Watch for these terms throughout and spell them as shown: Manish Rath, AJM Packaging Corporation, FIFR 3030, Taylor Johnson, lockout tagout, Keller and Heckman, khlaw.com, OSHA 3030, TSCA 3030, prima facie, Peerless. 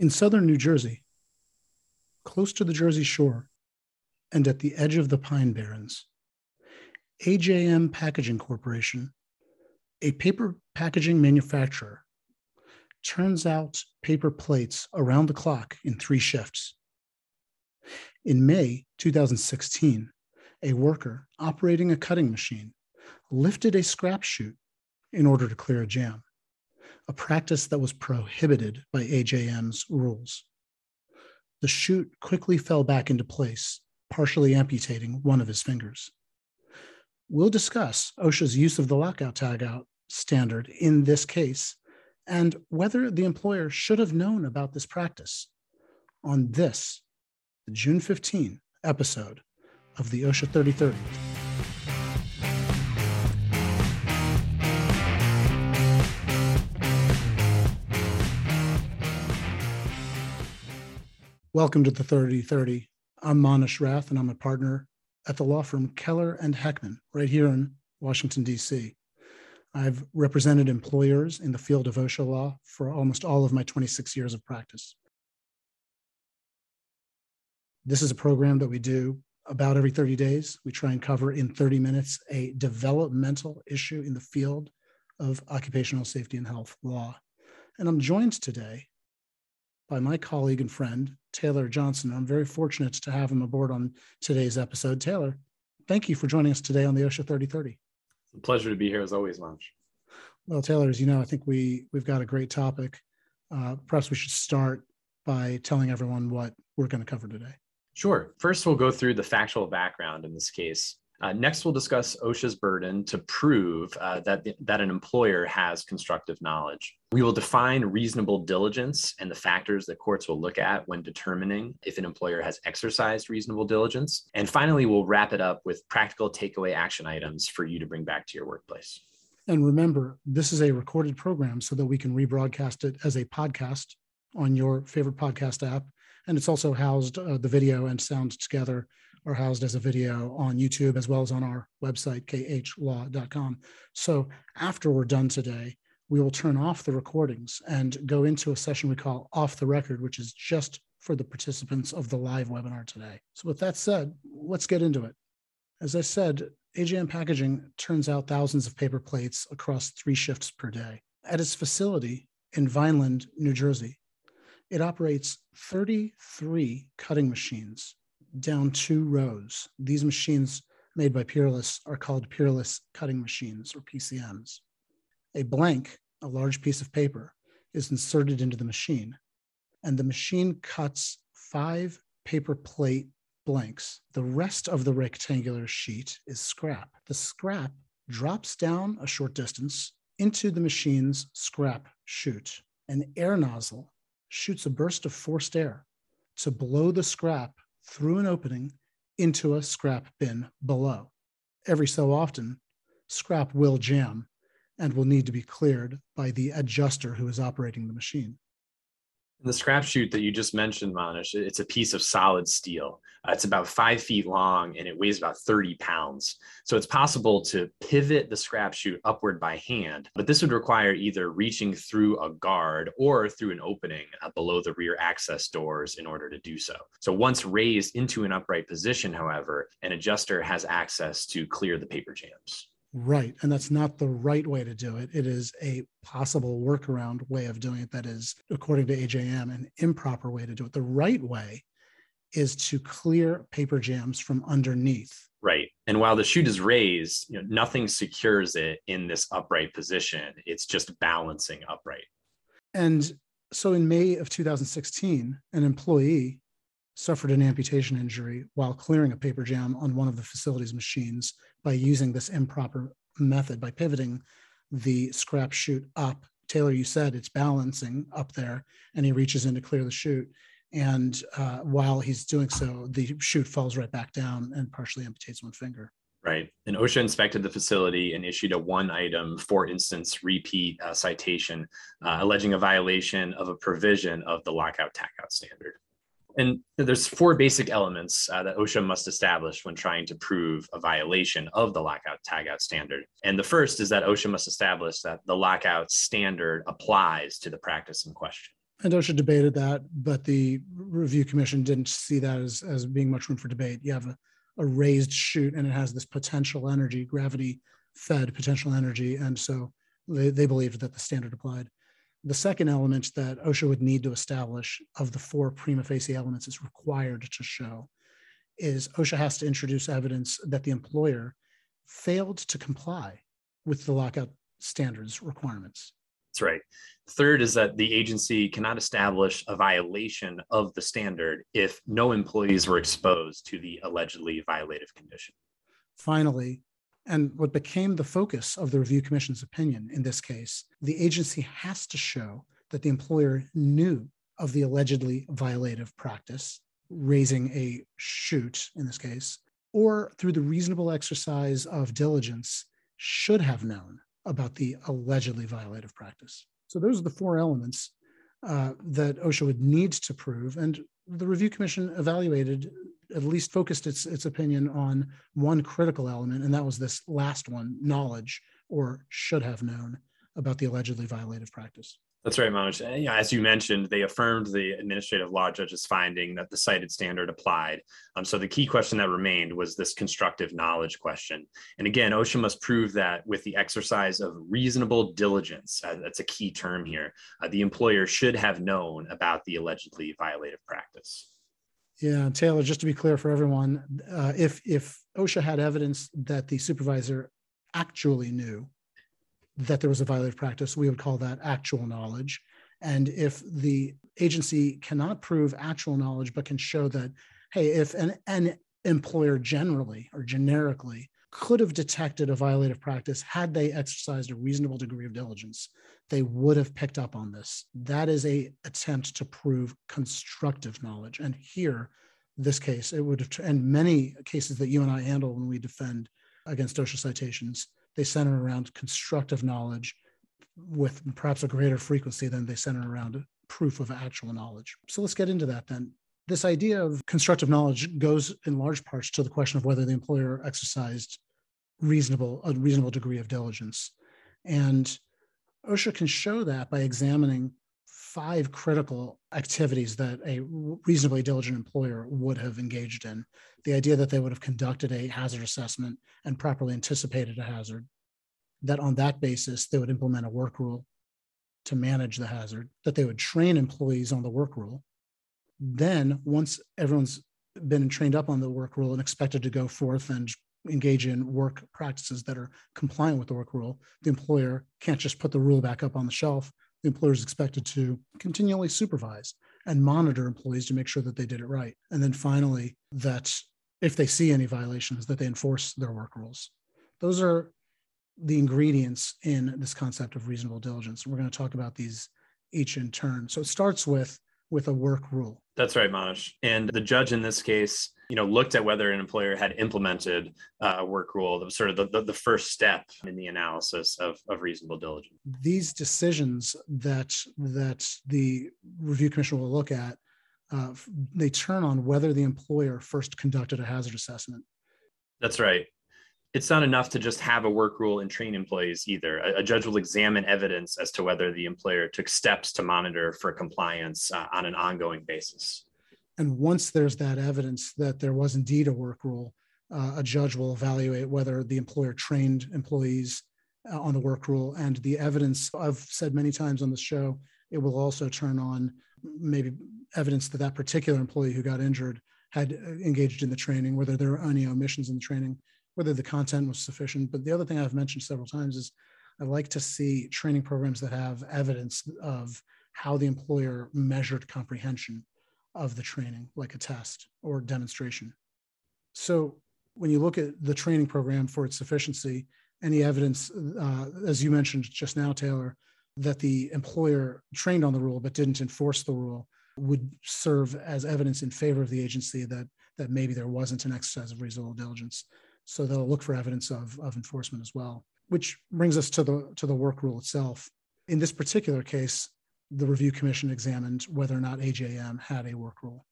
In southern New Jersey, close to the Jersey Shore, and at the edge of the Pine Barrens, AJM Packaging Corporation, a paper packaging manufacturer, turns out paper plates around the clock in 3 shifts. In May 2016, a worker operating a cutting machine lifted a scrap chute in order to clear a jam, a practice that was prohibited by AJM's rules. The chute quickly fell back into place, partially amputating one of his fingers. We'll discuss OSHA's use of the lockout tagout standard in this case, and whether the employer should have known about this practice on this, the June 15 episode of the OSHA 3030. Welcome to the 3030. I'm Manish Rath, and I'm a partner at the law firm Keller and Heckman, right here in Washington, D.C. I've represented employers in the field of OSHA law for almost all of my 26 years of practice. This is a program that we do about every 30 days. We try and cover in 30 minutes a developmental issue in the field of occupational safety and health law. And I'm joined today by my colleague and friend, Taylor Johnson. I'm very fortunate to have him aboard on today's episode. Taylor, thank you for joining us today on the OSHA 3030. It's a pleasure to be here as always, Manish. Well, Taylor, as you know, I think we've got a great topic. Perhaps we should start by telling everyone what we're going to cover today. Sure. First, we'll go through the factual background in this case. Next, we'll discuss OSHA's burden to prove that an employer has constructive knowledge. We will define reasonable diligence and the factors that courts will look at when determining if an employer has exercised reasonable diligence. And finally, we'll wrap it up with practical takeaway action items for you to bring back to your workplace. And remember, this is a recorded program so that we can rebroadcast it as a podcast on your favorite podcast app. And it's also housed, the video and sound together are housed as a video on YouTube, as well as on our website, khlaw.com. So after we're done today, we will turn off the recordings and go into a session we call Off the Record, which is just for the participants of the live webinar today. So with that said, let's get into it. As I said, AJM Packaging turns out thousands of paper plates across 3 shifts per day. At its facility in Vineland, New Jersey, it operates 33 cutting machines down 2 rows. These machines, made by Peerless, are called Peerless cutting machines, or PCMs. A blank, a large piece of paper, is inserted into the machine, and the machine cuts 5 paper plate blanks. The rest of the rectangular sheet is scrap. The scrap drops down a short distance into the machine's scrap chute. An air nozzle shoots a burst of forced air to blow the scrap through an opening into a scrap bin below. Every so often, scrap will jam and will need to be cleared by the adjuster who is operating the machine. The scrap chute that you just mentioned, Manish, it's a piece of solid steel. It's about 5 feet long and it weighs about 30 pounds. So it's possible to pivot the scrap chute upward by hand, but this would require either reaching through a guard or through an opening below the rear access doors in order to do so. So once raised into an upright position, however, an adjuster has access to clear the paper jams. Right. And that's not the right way to do it. It is a possible workaround way of doing it that is, according to AJM, an improper way to do it. The right way is to clear paper jams from underneath. Right. And while the chute is raised, nothing secures it in this upright position. It's just balancing upright. And so in May of 2016, an employee suffered an amputation injury while clearing a paper jam on one of the facility's machines by using this improper method, by pivoting the scrap chute up. Taylor, you said it's balancing up there, and he reaches in to clear the chute. And while he's doing so, the chute falls right back down and partially amputates one finger. Right. And OSHA inspected the facility and issued a 1-item, for instance, repeat citation, alleging a violation of a provision of the lockout tagout standard. And there's 4 basic elements that OSHA must establish when trying to prove a violation of the lockout tagout standard. And the first is that OSHA must establish that the lockout standard applies to the practice in question. And OSHA debated that, but the review commission didn't see that as being much room for debate. You have a raised chute and it has this potential energy, gravity fed potential energy. And so they believed that the standard applied. The second element that OSHA would need to establish of the four prima facie elements is required to show is OSHA has to introduce evidence that the employer failed to comply with the lockout standards requirements. That's right. Third is that the agency cannot establish a violation of the standard if no employees were exposed to the allegedly violative condition. Finally, and what became the focus of the review commission's opinion in this case, the agency has to show that the employer knew of the allegedly violative practice, raising a chute in this case, or through the reasonable exercise of diligence should have known about the allegedly violative practice. So those are the four elements that OSHA would need to prove. And the review commission evaluated, at least focused its opinion on one critical element, and that was this last one, knowledge or should have known about the allegedly violative practice. That's right, Manish. As you mentioned, they affirmed the administrative law judge's finding that the cited standard applied. So the key question that remained was this constructive knowledge question. And again, OSHA must prove that with the exercise of reasonable diligence, that's a key term here, the employer should have known about the allegedly violative practice. Yeah, Taylor, just to be clear for everyone, if OSHA had evidence that the supervisor actually knew that there was a violative practice, we would call that actual knowledge. And if the agency cannot prove actual knowledge, but can show that, hey, if an employer generally or generically could have detected a violative practice, had they exercised a reasonable degree of diligence, they would have picked up on this. That is an attempt to prove constructive knowledge. And here, this case, it would have, and many cases that you and I handle when we defend against OSHA citations, they center around constructive knowledge with perhaps a greater frequency than they center around proof of actual knowledge. So let's get into that then. This idea of constructive knowledge goes in large parts to the question of whether the employer exercised a reasonable degree of diligence. And OSHA can show that by examining five critical activities that a reasonably diligent employer would have engaged in. The idea that they would have conducted a hazard assessment and properly anticipated a hazard, that on that basis, they would implement a work rule to manage the hazard, that they would train employees on the work rule. Then once everyone's been trained up on the work rule and expected to go forth and engage in work practices that are compliant with the work rule, the employer can't just put the rule back up on the shelf. The employer is expected to continually supervise and monitor employees to make sure that they did it right. And then finally, that if they see any violations, that they enforce their work rules. Those are the ingredients in this concept of reasonable diligence. We're going to talk about these each in turn. So it starts with a work rule. That's right, Manish. And the judge in this case, looked at whether an employer had implemented a work rule. That was sort of the first step in the analysis of reasonable diligence. These decisions that the review commission will look at, they turn on whether the employer first conducted a hazard assessment. That's right. It's not enough to just have a work rule and train employees either. A judge will examine evidence as to whether the employer took steps to monitor for compliance on an ongoing basis. And once there's that evidence that there was indeed a work rule, a judge will evaluate whether the employer trained employees on the work rule. And the evidence, I've said many times on the show, it will also turn on maybe evidence that that particular employee who got injured had engaged in the training, whether there were any omissions in the training, whether the content was sufficient. But the other thing I've mentioned several times is I like to see training programs that have evidence of how the employer measured comprehension of the training, like a test or demonstration. So when you look at the training program for its sufficiency, any evidence, as you mentioned just now, Taylor, that the employer trained on the rule but didn't enforce the rule would serve as evidence in favor of the agency that maybe there wasn't an exercise of reasonable diligence. So they'll look for evidence of enforcement as well, which brings us to the work rule itself. In this particular case, the review commission examined whether or not AJM had a work rule.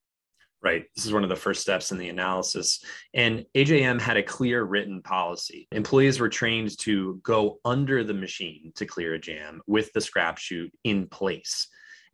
Right. This is one of the first steps in the analysis. And AJM had a clear written policy. Employees were trained to go under the machine to clear a jam with the scrap chute in place.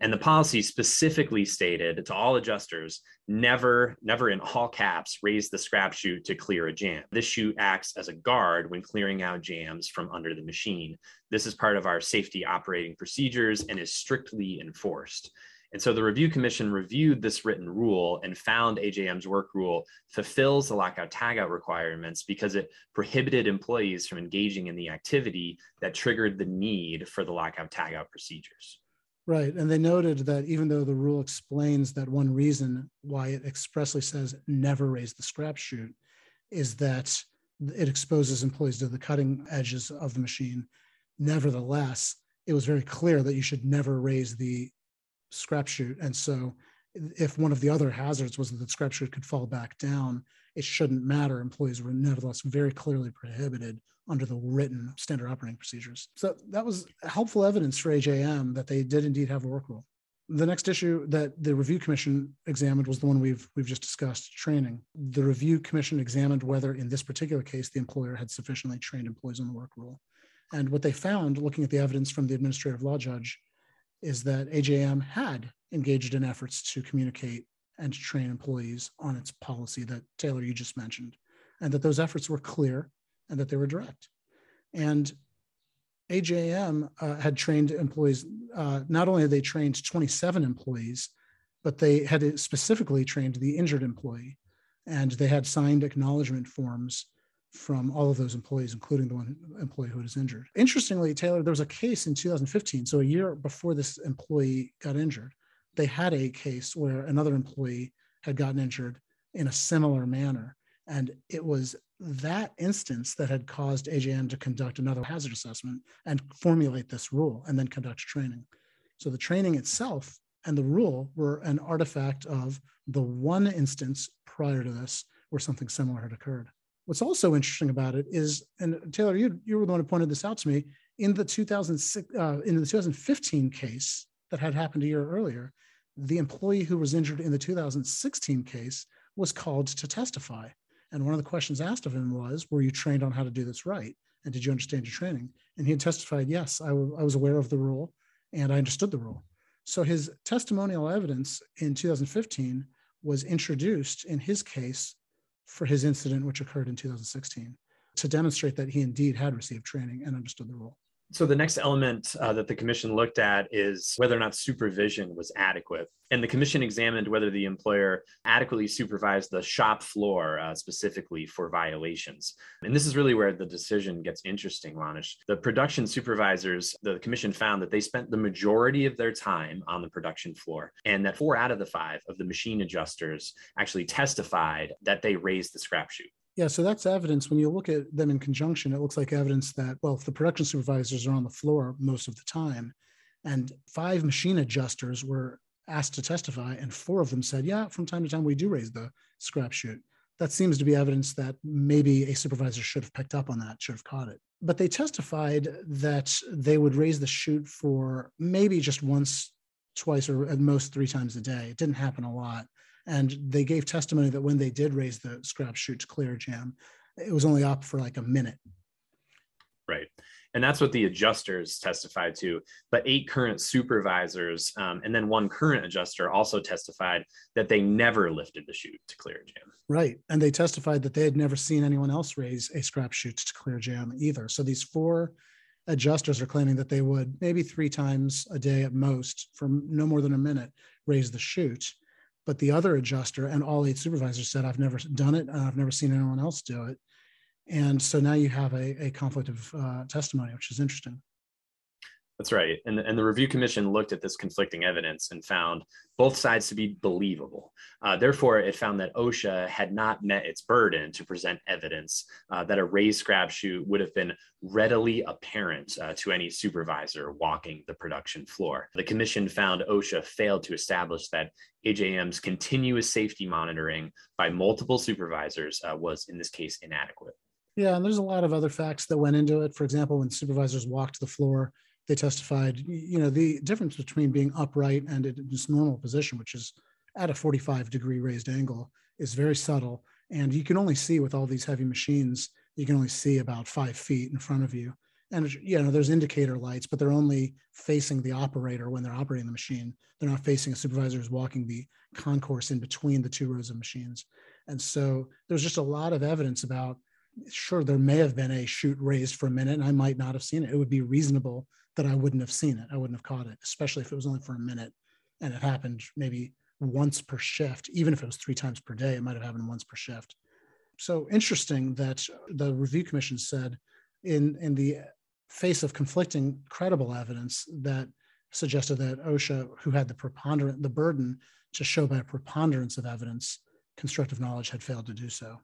And the policy specifically stated to all adjusters, never in all caps, raise the scrap chute to clear a jam. This chute acts as a guard when clearing out jams from under the machine. This is part of our safety operating procedures and is strictly enforced. And so the Review Commission reviewed this written rule and found AJM's work rule fulfills the lockout tagout requirements because it prohibited employees from engaging in the activity that triggered the need for the lockout tagout procedures. Right, and they noted that even though the rule explains that one reason why it expressly says never raise the scrap chute is that it exposes employees to the cutting edges of the machine. Nevertheless, it was very clear that you should never raise the scrap chute. And so if one of the other hazards was that the scrap chute could fall back down, it shouldn't matter. Employees were nevertheless very clearly prohibited under the written standard operating procedures. So that was helpful evidence for AJM that they did indeed have a work rule. The next issue that the Review Commission examined was the one we've just discussed, training. The Review Commission examined whether in this particular case, the employer had sufficiently trained employees on the work rule. And what they found, looking at the evidence from the administrative law judge, is that AJM had engaged in efforts to communicate and to train employees on its policy that, Taylor, you just mentioned, and that those efforts were clear and that they were direct. And AJM had trained employees, not only had they trained 27 employees, but they had specifically trained the injured employee, and they had signed acknowledgement forms from all of those employees, including the one employee who was injured. Interestingly, Taylor, there was a case in 2015, so a year before this employee got injured, they had a case where another employee had gotten injured in a similar manner. And it was that instance that had caused AJM to conduct another hazard assessment and formulate this rule and then conduct training. So the training itself and the rule were an artifact of the one instance prior to this where something similar had occurred. What's also interesting about it is, and Taylor, you were the one who pointed this out to me, in the 2015 case that had happened a year earlier, the employee who was injured in the 2016 case was called to testify. And one of the questions asked of him was, were you trained on how to do this right? And did you understand your training? And he had testified, yes, I was aware of the rule and I understood the rule. So his testimonial evidence in 2015 was introduced in his case for his incident, which occurred in 2016, to demonstrate that he indeed had received training and understood the rule. So the next element that the commission looked at is whether or not supervision was adequate. And the commission examined whether the employer adequately supervised the shop floor specifically for violations. And this is really where the decision gets interesting, Manish. The production supervisors, the commission found that they spent the majority of their time on the production floor and that 4 out of 5 of the machine adjusters actually testified that they raised the scrap chute. Yeah, so that's evidence. When you look at them in conjunction, it looks like evidence that, well, if the production supervisors are on the floor most of the time, and 5 machine adjusters were asked to testify, and 4 of them said, yeah, from time to time, we do raise the scrap chute. That seems to be evidence that maybe a supervisor should have picked up on that, should have caught it. But they testified that they would raise the chute for maybe just once, twice, or at most 3 times a day. It didn't happen a lot. And they gave testimony that when they did raise the scrap chute to clear a jam, it was only up for like a minute. Right. And that's what the adjusters testified to. But 8 current supervisors and then 1 current adjuster also testified that they never lifted the chute to clear a jam. Right. And they testified that they had never seen anyone else raise a scrap chute to clear a jam either. So these 4 adjusters are claiming that they would maybe 3 times a day at most for no more than a minute raise the chute. But the other adjuster and all 8 supervisors said, I've never done it. And I've never seen anyone else do it. And so now you have a conflict of testimony, which is interesting. That's right. And the Review Commission looked at this conflicting evidence and found both sides to be believable. Therefore, it found that OSHA had not met its burden to present evidence that a raised scrap chute would have been readily apparent to any supervisor walking the production floor. The commission found OSHA failed to establish that AJM's continuous safety monitoring by multiple supervisors was, in this case, inadequate. Yeah, and there's a lot of other facts that went into it. For example, when supervisors walked the floor, they testified, you know, the difference between being upright and in this normal position, which is at a 45-degree raised angle, is very subtle. And you can only see with all these heavy machines, you can only see about 5 feet in front of you. and there's indicator lights, but they're only facing the operator when they're operating the machine. They're not facing a supervisor who's walking the concourse in between the two rows of machines. And so there's just a lot of evidence about, sure, there may have been a chute raised for a minute and I might not have seen it. It would be reasonable that I wouldn't have seen it. I wouldn't have caught it, especially if it was only for a minute and it happened maybe once per shift. Even if it was 3 times per day, it might have happened once per shift. So interesting that the review commission said in the face of conflicting credible evidence that suggested that OSHA, who had the burden to show by a preponderance of evidence constructive knowledge, had failed to do so.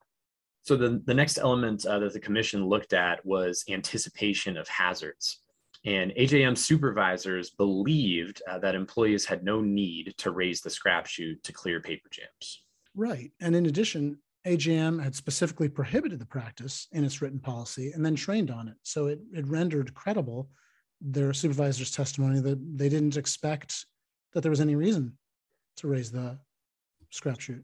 So the next element that the commission looked at was anticipation of hazards. And AJM supervisors believed that employees had no need to raise the scrap chute to clear paper jams. Right. And in addition, AJM had specifically prohibited the practice in its written policy and then trained on it. So it rendered credible their supervisor's testimony that they didn't expect that there was any reason to raise the scrap chute.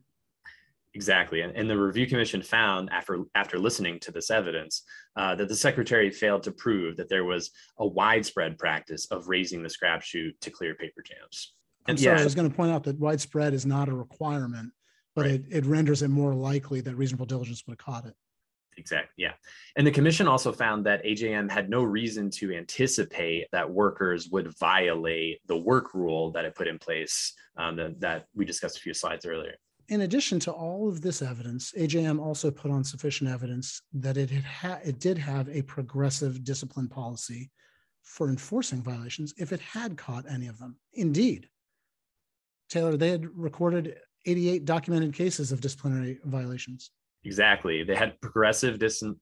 Exactly. And the review commission found, after listening to this evidence, that the secretary failed to prove that there was a widespread practice of raising the scrap chute to clear paper jams. And I was going to point out that widespread is not a requirement, but it renders it more likely that reasonable diligence would have caught it. Exactly. Yeah. And the commission also found that AJM had no reason to anticipate that workers would violate the work rule that it put in place that we discussed a few slides earlier. In addition to all of this evidence, AJM also put on sufficient evidence that it did have a progressive discipline policy for enforcing violations if it had caught any of them. Indeed, Taylor, they had recorded 88 documented cases of disciplinary violations. Exactly. They had progressive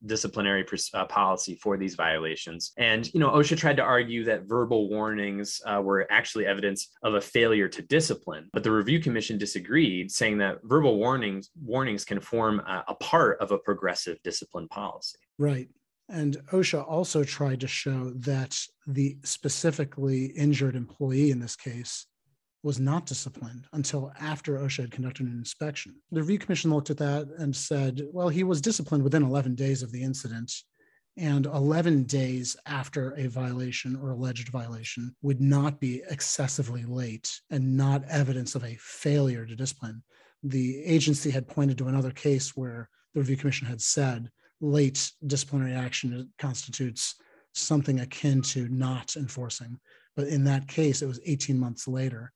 disciplinary policy for these violations. And, OSHA tried to argue that verbal warnings were actually evidence of a failure to discipline. But the review commission disagreed, saying that verbal warnings can form a part of a progressive discipline policy. Right. And OSHA also tried to show that the specifically injured employee in this case was not disciplined until after OSHA had conducted an inspection. The review commission looked at that and said, well, he was disciplined within 11 days of the incident, and 11 days after a violation or alleged violation would not be excessively late and not evidence of a failure to discipline. The agency had pointed to another case where the review commission had said late disciplinary action constitutes something akin to not enforcing. But in that case, it was 18 months later.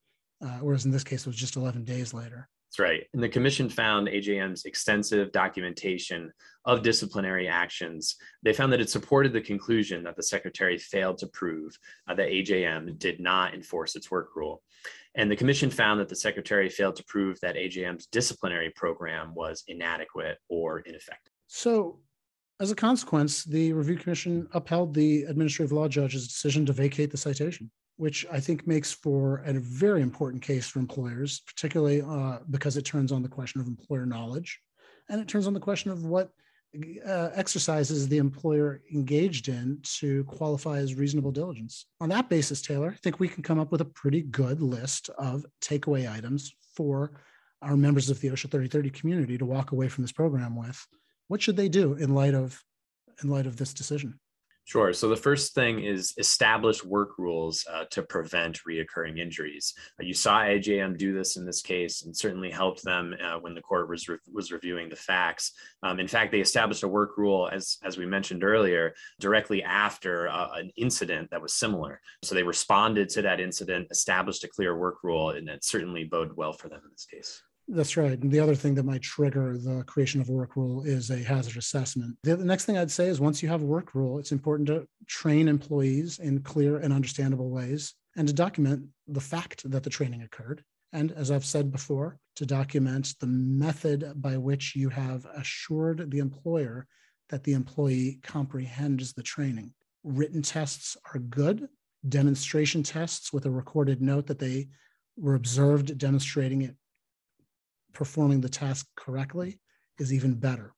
Whereas in this case, it was just 11 days later. That's right. And the commission found AJM's extensive documentation of disciplinary actions. They found that it supported the conclusion that the secretary failed to prove that AJM did not enforce its work rule. And the commission found that the secretary failed to prove that AJM's disciplinary program was inadequate or ineffective. So as a consequence, the review commission upheld the administrative law judge's decision to vacate the citation, which I think makes for a very important case for employers, particularly because it turns on the question of employer knowledge, and it turns on the question of what exercises the employer engaged in to qualify as reasonable diligence. On that basis, Taylor, I think we can come up with a pretty good list of takeaway items for our members of the OSHA 3030 community to walk away from this program with. What should they do in light of this decision? Sure. So the first thing is establish work rules to prevent reoccurring injuries. You saw AJM do this in this case, and certainly helped them when the court was reviewing the facts. In fact, they established a work rule, as we mentioned earlier, directly after an incident that was similar. So they responded to that incident, established a clear work rule, and that certainly boded well for them in this case. That's right. And the other thing that might trigger the creation of a work rule is a hazard assessment. The next thing I'd say is once you have a work rule, it's important to train employees in clear and understandable ways and to document the fact that the training occurred. And as I've said before, to document the method by which you have assured the employer that the employee comprehends the training. Written tests are good. Demonstration tests with a recorded note that they were observed demonstrating it, performing the task correctly, is even better.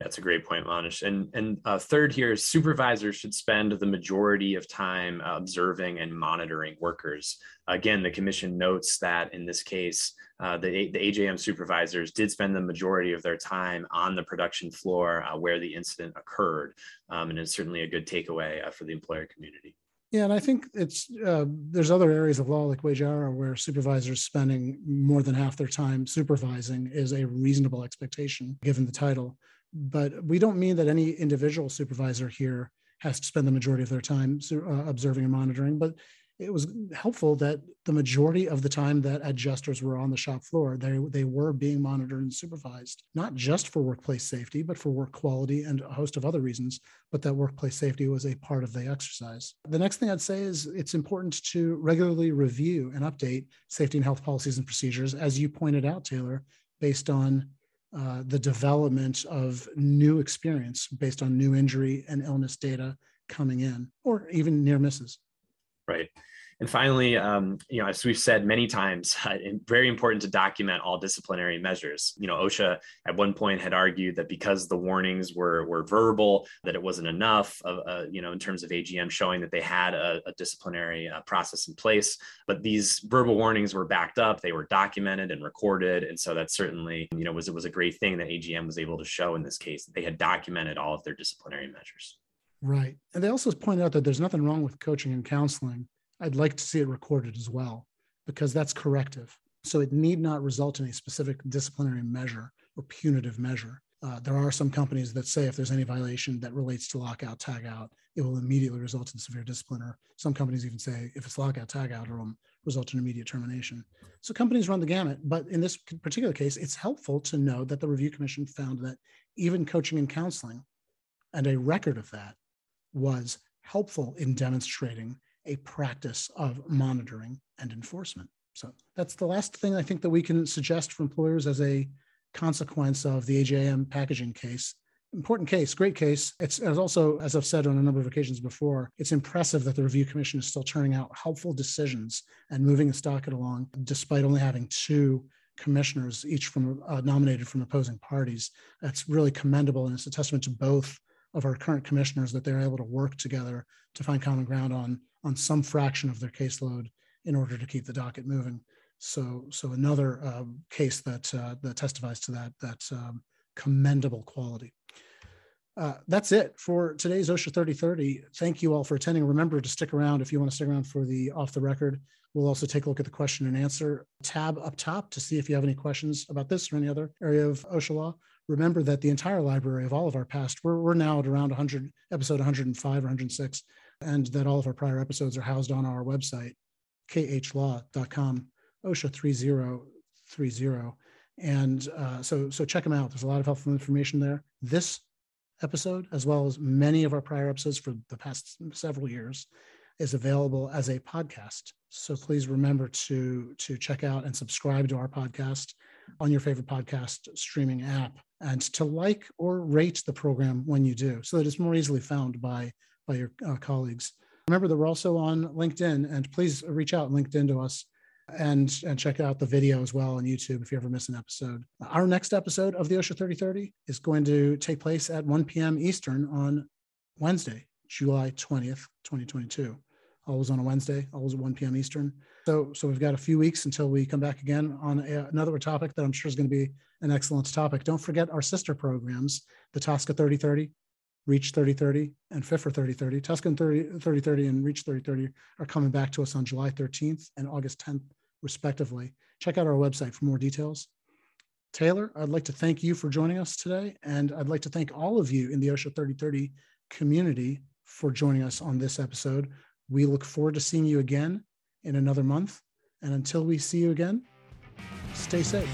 That's a great point, Manish. And third here, supervisors should spend the majority of time observing and monitoring workers. Again, the commission notes that in this case, the AJM supervisors did spend the majority of their time on the production floor where the incident occurred. And it's certainly a good takeaway for the employer community. Yeah, and I think there's other areas of law like wage hour where supervisors spending more than half their time supervising is a reasonable expectation given the title. But we don't mean that any individual supervisor here has to spend the majority of their time observing and monitoring, but it was helpful that the majority of the time that adjusters were on the shop floor, they were being monitored and supervised, not just for workplace safety, but for work quality and a host of other reasons, but that workplace safety was a part of the exercise. The next thing I'd say is it's important to regularly review and update safety and health policies and procedures, as you pointed out, Taylor, based on the development of new experience based on new injury and illness data coming in, or even near misses. Right. And finally, as we've said many times, very important to document all disciplinary measures. You know, OSHA at one point had argued that because the warnings were verbal, that it wasn't enough, in terms of AGM showing that they had a disciplinary process in place. But these verbal warnings were backed up, they were documented and recorded. And so that certainly, was a great thing that AGM was able to show in this case, that they had documented all of their disciplinary measures. Right. And they also point out that there's nothing wrong with coaching and counseling. I'd like to see it recorded as well, because that's corrective. So it need not result in a specific disciplinary measure or punitive measure. There are some companies that say if there's any violation that relates to lockout, tagout, it will immediately result in severe discipline. Or some companies even say if it's lockout, tagout, it will result in immediate termination. So companies run the gamut. But in this particular case, it's helpful to know that the review commission found that even coaching and counseling, and a record of that, was helpful in demonstrating a practice of monitoring and enforcement. So that's the last thing I think that we can suggest for employers as a consequence of the AJM packaging case. Important case, great case. It's also, as I've said on a number of occasions before, it's impressive that the Review Commission is still turning out helpful decisions and moving this docket along, despite only having two commissioners, each from nominated from opposing parties. That's really commendable, and it's a testament to both of our current commissioners that they're able to work together to find common ground on some fraction of their caseload in order to keep the docket moving. So another case that testifies to that commendable quality. That's it for today's OSHA 3030. Thank you all for attending. Remember to stick around if you want to stick around for the off the record. We'll also take a look at the question and answer tab up top to see if you have any questions about this or any other area of OSHA law. Remember that the entire library of all of our past, we're now at around episode 105 or 106, and that all of our prior episodes are housed on our website, khlaw.com, OSHA 3030. And so check them out. There's a lot of helpful information there. This episode, as well as many of our prior episodes for the past several years, is available as a podcast. So please remember to check out and subscribe to our podcast on your favorite podcast streaming app, and to like or rate the program when you do, so that it's more easily found by your colleagues. Remember that we're also on LinkedIn, and please reach out on LinkedIn to us and check out the video as well on YouTube if you ever miss an episode. Our next episode of the OSHA 3030 is going to take place at 1 p.m. Eastern on Wednesday, July 20th, 2022. Always on a Wednesday, always at 1 p.m. Eastern. So we've got a few weeks until we come back again on another topic that I'm sure is going to be an excellent topic. Don't forget our sister programs, the TSCA 3030, Reach 3030, and FIFR 3030. TSCA 3030 and Reach 3030 are coming back to us on July 13th and August 10th, respectively. Check out our website for more details. Taylor, I'd like to thank you for joining us today, and I'd like to thank all of you in the OSHA 3030 community for joining us on this episode. We look forward to seeing you again in another month. And until we see you again, stay safe.